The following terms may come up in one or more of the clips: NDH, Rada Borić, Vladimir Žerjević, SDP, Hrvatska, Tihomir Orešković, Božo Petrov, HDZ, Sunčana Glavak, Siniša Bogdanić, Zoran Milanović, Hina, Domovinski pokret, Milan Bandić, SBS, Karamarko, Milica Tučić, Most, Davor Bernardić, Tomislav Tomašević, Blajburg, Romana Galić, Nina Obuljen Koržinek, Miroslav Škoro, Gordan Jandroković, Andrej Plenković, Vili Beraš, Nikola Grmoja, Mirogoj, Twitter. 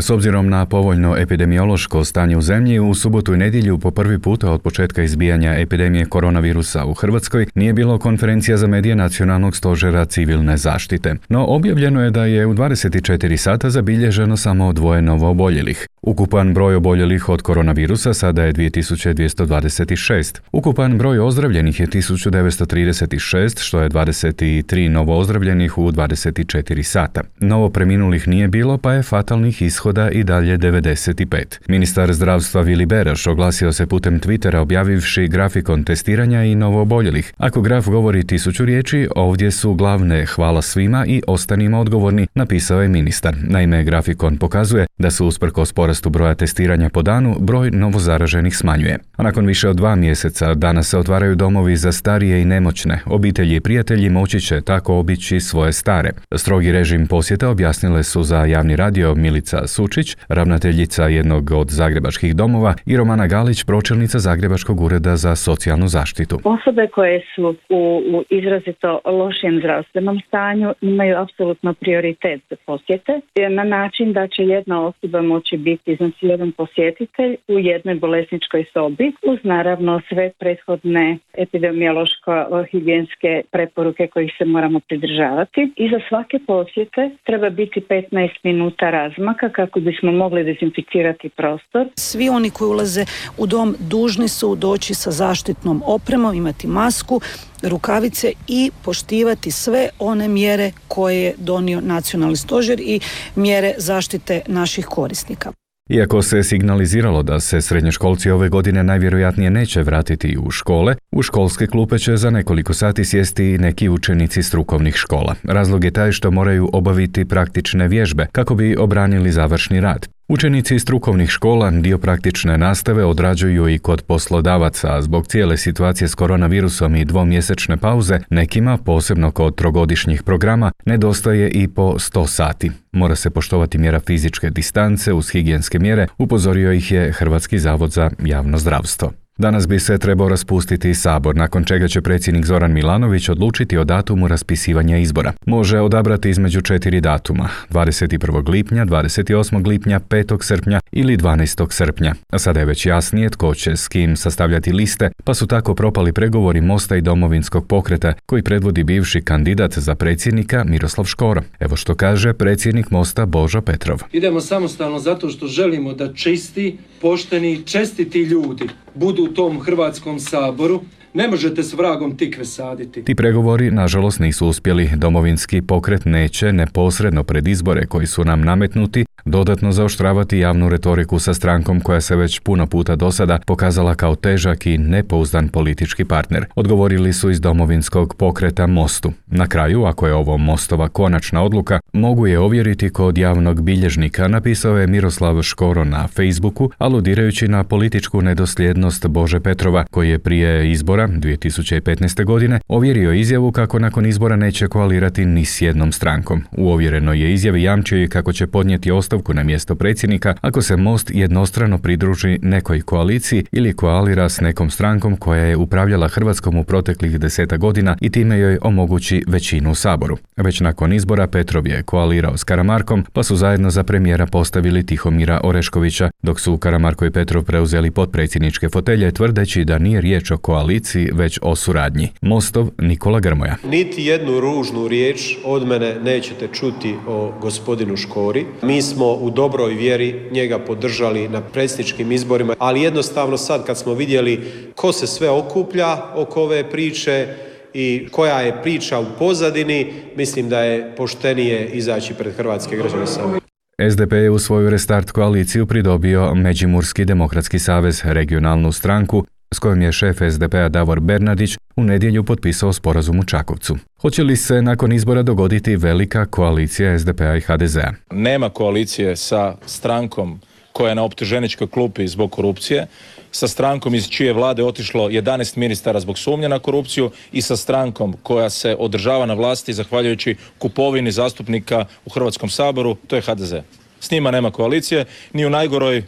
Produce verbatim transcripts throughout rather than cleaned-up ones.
S obzirom na povoljno epidemiološko stanje u zemlji, u subotu i nedjelju po prvi puta od početka izbijanja epidemije koronavirusa u Hrvatskoj nije bilo konferencija za medije Nacionalnog stožera civilne zaštite. No objavljeno je da je u dvadeset četiri sata zabilježeno samo dvoje novo oboljelih. Ukupan broj oboljelih od koronavirusa sada je dvije tisuće dvjesto dvadeset šest. Ukupan broj ozdravljenih je tisuću devetsto trideset šest, što je dvadeset tri novo ozdravljenih u dvadeset četiri sata. Novo preminulih nije bilo, pa je fatalnih ishoda i dalje devedeset pet. Ministar zdravstva Vili Beraš oglasio se putem Twittera objavivši grafikon testiranja i novo oboljelih. Ako graf govori tisuću riječi, ovdje su glavne hvala svima i ostanimo odgovorni, napisao je ministar. Naime, grafikon pokazuje da su usprkos porastu broja testiranja po danu, broj novozaraženih smanjuje. A nakon više od dva mjeseca danas se otvaraju domovi za starije i nemoćne. Obitelji i prijatelji moći će tako obići svoje stare. Strogi režim posjeta objasnile su za javni radio Milica Tučić, ravnateljica jednog od zagrebačkih domova, i Romana Galić, pročelnica Zagrebačkog ureda za socijalnu zaštitu. Osobe koje su u, u izrazito lošem zdravstvenom stanju imaju apsolutno prioritet za posjete na način da će jedna osoba moći biti, znači jedan posjetitelj u jednoj bolesničkoj sobi uz naravno sve prethodne epidemiološko-higijenske preporuke kojih se moramo pridržavati. I za svake posjete treba biti petnaest minuta razmaka kako bismo mogli dezinficirati prostor. Svi oni koji ulaze u dom dužni su doći sa zaštitnom opremom, imati masku, rukavice i poštivati sve one mjere koje je donio Nacionalni stožer i mjere zaštite naših korisnika. Iako se signaliziralo da se srednjoškolci ove godine najvjerojatnije neće vratiti u škole, u školske klupe će za nekoliko sati sjesti neki učenici strukovnih škola. Razlog je taj što moraju obaviti praktične vježbe kako bi obranili završni rad. Učenici strukovnih škola dio praktične nastave odrađuju i kod poslodavaca, a zbog cijele situacije s koronavirusom i dvomjesečne pauze, nekima, posebno kod trogodišnjih programa, nedostaje i po sto sati. Mora se poštovati mjera fizičke distance uz higijenske mjere, upozorio ih je Hrvatski zavod za javno zdravstvo. Danas bi se trebao raspustiti sabor, nakon čega će predsjednik Zoran Milanović odlučiti o datumu raspisivanja izbora. Može odabrati između četiri datuma, dvadeset prvog lipnja, dvadeset osmog lipnja, petog srpnja ili dvanaestog srpnja. A sada je već jasnije tko će s kim sastavljati liste, pa su tako propali pregovori Mosta i Domovinskog pokreta, koji predvodi bivši kandidat za predsjednika Miroslav Škoro. Evo što kaže predsjednik Mosta Božo Petrov. Idemo samostalno zato što želimo da čisti, pošteni i čestiti ljudi budu u tom Hrvatskom saboru. Ne možete s vragom tikve saditi. Ti pregovori, nažalost, nisu uspjeli. Domovinski pokret neće, neposredno pred izbore koji su nam nametnuti, dodatno zaoštravati javnu retoriku sa strankom koja se već puno puta do sada pokazala kao težak i nepouzdan politički partner. Odgovorili su iz Domovinskog pokreta Mostu. Na kraju, ako je ovo Mostova konačna odluka, mogu je ovjeriti kod javnog bilježnika, napisao je Miroslav Škoro na Facebooku, aludirajući na političku nedosljednost Bože Petrova, koji je prije izbora dvije tisuće petnaeste. godine ovjerio izjavu kako nakon izbora neće koalirati ni s jednom strankom. U ovjerenoj je izjavi jamčio i kako će podnijeti ostavku na mjesto predsjednika ako se Most jednostrano pridruži nekoj koaliciji ili koalira s nekom strankom koja je upravljala Hrvatskom u proteklih desetak godina i time joj omogući većinu u Saboru. Već nakon izbora Petrov je koalirao s Karamarkom, pa su zajedno za premijera postavili Tihomira Oreškovića, dok su Karamarko i Petrov preuzeli potpredsjedničke fotelje tvrdeći da nije riječ o koaliciji, već o suradnji. Mostov Nikola Grmoja. Niti jednu ružnu riječ od mene nećete čuti o gospodinu Škori. Mi smo u dobroj vjeri njega podržali na predsjedničkim izborima, ali jednostavno sad kad smo vidjeli ko se sve okuplja oko ove priče i koja je priča u pozadini, mislim da je poštenije izaći pred hrvatske građane sami. S D P je u svoju restart koaliciju pridobio Međimurski demokratski savez, regionalnu stranku, s kojom je šef S D P-a Davor Bernardić u nedjelju potpisao sporazum u Čakovcu. Hoće li se nakon izbora dogoditi velika koalicija S D P-a i H D Z-a? Nema koalicije sa strankom koja je na optuženičkoj klupi zbog korupcije, sa strankom iz čije vlade otišlo jedanaest ministara zbog sumnje na korupciju i sa strankom koja se održava na vlasti zahvaljujući kupovini zastupnika u Hrvatskom saboru, to je H D Z. S njima nema koalicije, ni u najgoroj,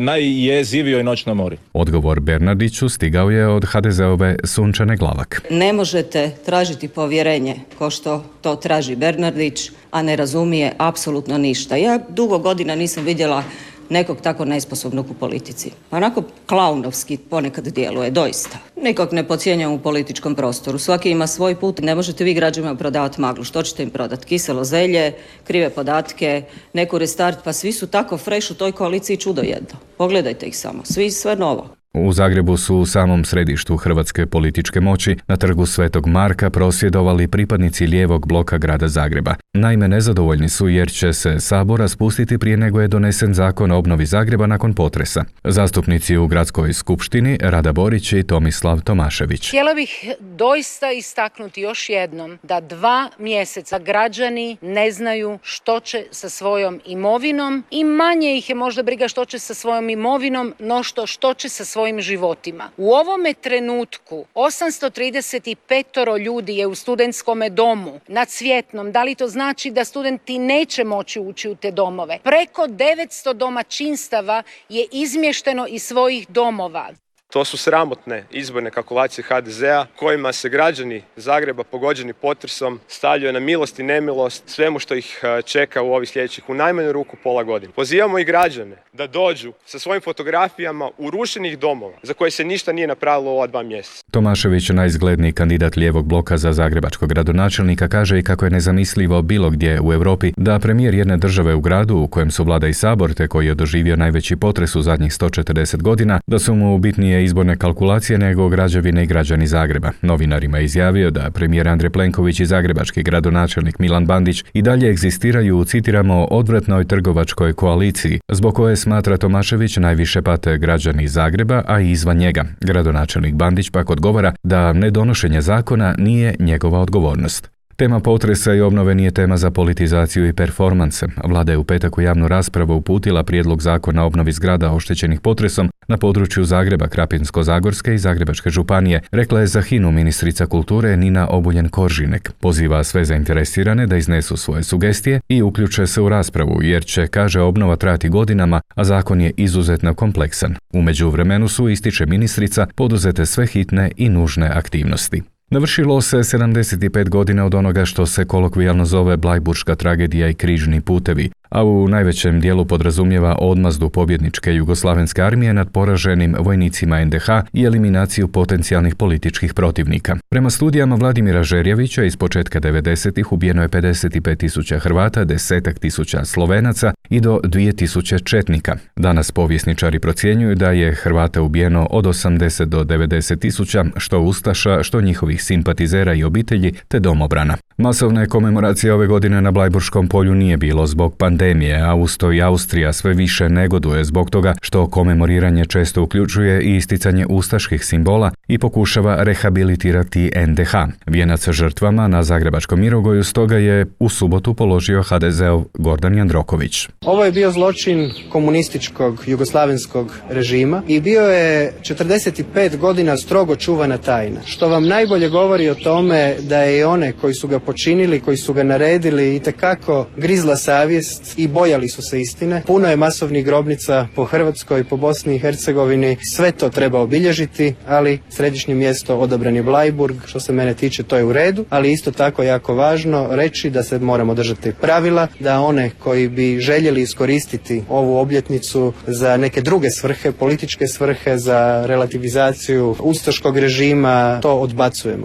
najjezivijoj noć na mori. Odgovor Bernardiću stigao je od ha de zeove Sunčane Glavak. Ne možete tražiti povjerenje ko što to traži Bernardić, a ne razumije apsolutno ništa. Ja dugo godina nisam vidjela nekog tako nesposobnog u politici. Onako klaunovski ponekad djeluje, doista. Nikog ne podcjenjam u političkom prostoru. Svaki ima svoj put. Ne možete vi građanima prodavati maglu. Što ćete im prodati? Kiselo zelje, krive podatke, neku restart. Pa svi su tako freš u toj koaliciji, čudo jedno. Pogledajte ih samo. Svi sve novo. U Zagrebu su u samom središtu hrvatske političke moći na Trgu Svetog Marka prosvjedovali pripadnici lijevog bloka grada Zagreba. Naime, nezadovoljni su jer će se Sabor raspustiti prije nego je donesen zakon o obnovi Zagreba nakon potresa. Zastupnici u gradskoj skupštini Rada Borić i Tomislav Tomašević. Htjela bih doista istaknuti još jednom da dva mjeseca građani ne znaju što će sa svojom imovinom i manje ih je možda briga što će sa svojom imovinom no što, što će sa svojom životima. U ovome trenutku osamsto trideset pet ljudi je u studentskome domu na Cvjetnom. Da li to znači da studenti neće moći ući u te domove? Preko devetsto domaćinstava je izmješteno iz svojih domova. To su sramotne izborne kalkulacije ha de zea kojima se građani Zagreba pogođeni potresom stavljaju na milost i nemilost svemu što ih čeka u ovih sljedećih u najmanju ruku pola godine. Pozivamo i građane da dođu sa svojim fotografijama urušenih domova za koje se ništa nije napravilo ova dva mjeseca. Tomašević, najizgledniji kandidat lijevog bloka za zagrebačkog gradonačelnika, kaže i kako je nezamislivo bilo gdje u Europi da premijer jedne države u gradu u kojem su vlada i sabor te koji je doživio najveći potres u zadnjih sto četrdeset godina, da su mu bitnije izborne kalkulacije nego građevine i građani Zagreba. Novinarima je izjavio da premijer Andrej Plenković i zagrebački gradonačelnik Milan Bandić i dalje egzistiraju u, citiramo, odvratnoj trgovačkoj koaliciji, zbog koje, smatra Tomašević, najviše pate građani Zagreba, a i izvan njega. Gradonačelnik Bandić pak odgovara da nedonošenje zakona nije njegova odgovornost. Tema potresa i obnove nije tema za politizaciju i performanse. Vlada je u petak u javnu raspravu uputila prijedlog zakona o obnovi zgrada oštećenih potresom na području Zagreba, Krapinsko-Zagorske i Zagrebačke županije, rekla je za Hinu ministrica kulture Nina Obuljen Koržinek. Poziva sve zainteresirane da iznesu svoje sugestije i uključe se u raspravu, jer će, kaže, obnova trajati godinama, a zakon je izuzetno kompleksan. U međuvremenu su, ističe ministrica, poduzete sve hitne i nužne aktivnosti. Navršilo se sedamdeset pet godina od onoga što se kolokvijalno zove Blajburška tragedija i križni putevi, a u najvećem dijelu podrazumijeva odmazdu pobjedničke jugoslavenske armije nad poraženim vojnicima en de ha i eliminaciju potencijalnih političkih protivnika. Prema studijama Vladimira Žerjevića, iz početka devedesetih ubijeno je pedeset pet tisuća Hrvata, desetak tisuća Slovenaca i do dvije tisuće četnika. Danas povjesničari procjenjuju da je Hrvata ubijeno od osamdeset do devedeset tisuća, što ustaša, što njihovih simpatizera i obitelji, te domobrana. Masovne komemoracije ove godine na Blajburškom polju nije bilo zbog pandemije, a usto i Austrija sve više negoduje zbog toga što komemoriranje često uključuje i isticanje ustaških simbola i pokušava rehabilitirati en de ha. Vijenac žrtvama na zagrebačkom Mirogoju stoga je u subotu položio ha de zeov Gordan Jandroković. Ovo je bio zločin komunističkog jugoslavenskog režima i bio je četrdeset pet godina strogo čuvana tajna, što vam najbolje govori o tome da je i one koji su ga počinili, koji su ga naredili, itekako grizla savjest i bojali su se istine. Puno je masovnih grobnica po Hrvatskoj, po Bosni i Hercegovini, sve to treba obilježiti, ali središnje mjesto odabran je Blajburg, što se mene tiče to je u redu, ali isto tako jako važno reći da se moramo držati pravila, da one koji bi željeli iskoristiti ovu obljetnicu za neke druge svrhe, političke svrhe, za relativizaciju ustaškog režima, to odbacujemo.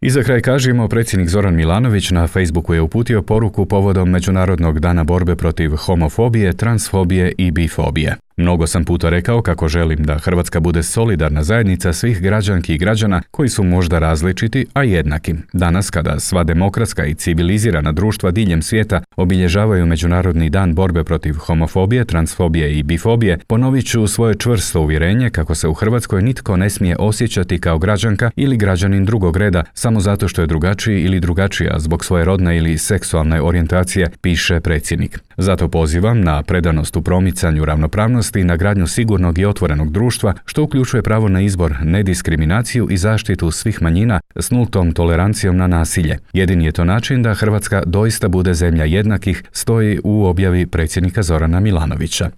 I za kraj kažemo, predsjednik Zoran Milanović na Facebooku je uputio poruku povodom Međunarodnog dana borbe protiv homofobije, transfobije i bifobije. Mnogo sam puta rekao kako želim da Hrvatska bude solidarna zajednica svih građanki i građana koji su možda različiti, a jednaki. Danas, kada sva demokratska i civilizirana društva diljem svijeta obilježavaju Međunarodni dan borbe protiv homofobije, transfobije i bifobije, ponovit ću svoje čvrsto uvjerenje kako se u Hrvatskoj nitko ne smije osjećati kao građanka ili građanin drugog reda, samo samo zato što je drugačiji ili drugačija zbog svoje rodne ili seksualne orijentacije, piše predsjednik. Zato pozivam na predanost u promicanju ravnopravnosti i na gradnju sigurnog i otvorenog društva, što uključuje pravo na izbor, nediskriminaciju i zaštitu svih manjina s nultom tolerancijom na nasilje. Jedini je to način da Hrvatska doista bude zemlja jednakih, stoji u objavi predsjednika Zorana Milanovića.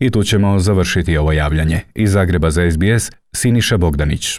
I tu ćemo završiti ovo javljanje. Iz Zagreba za S B S, Siniša Bogdanić.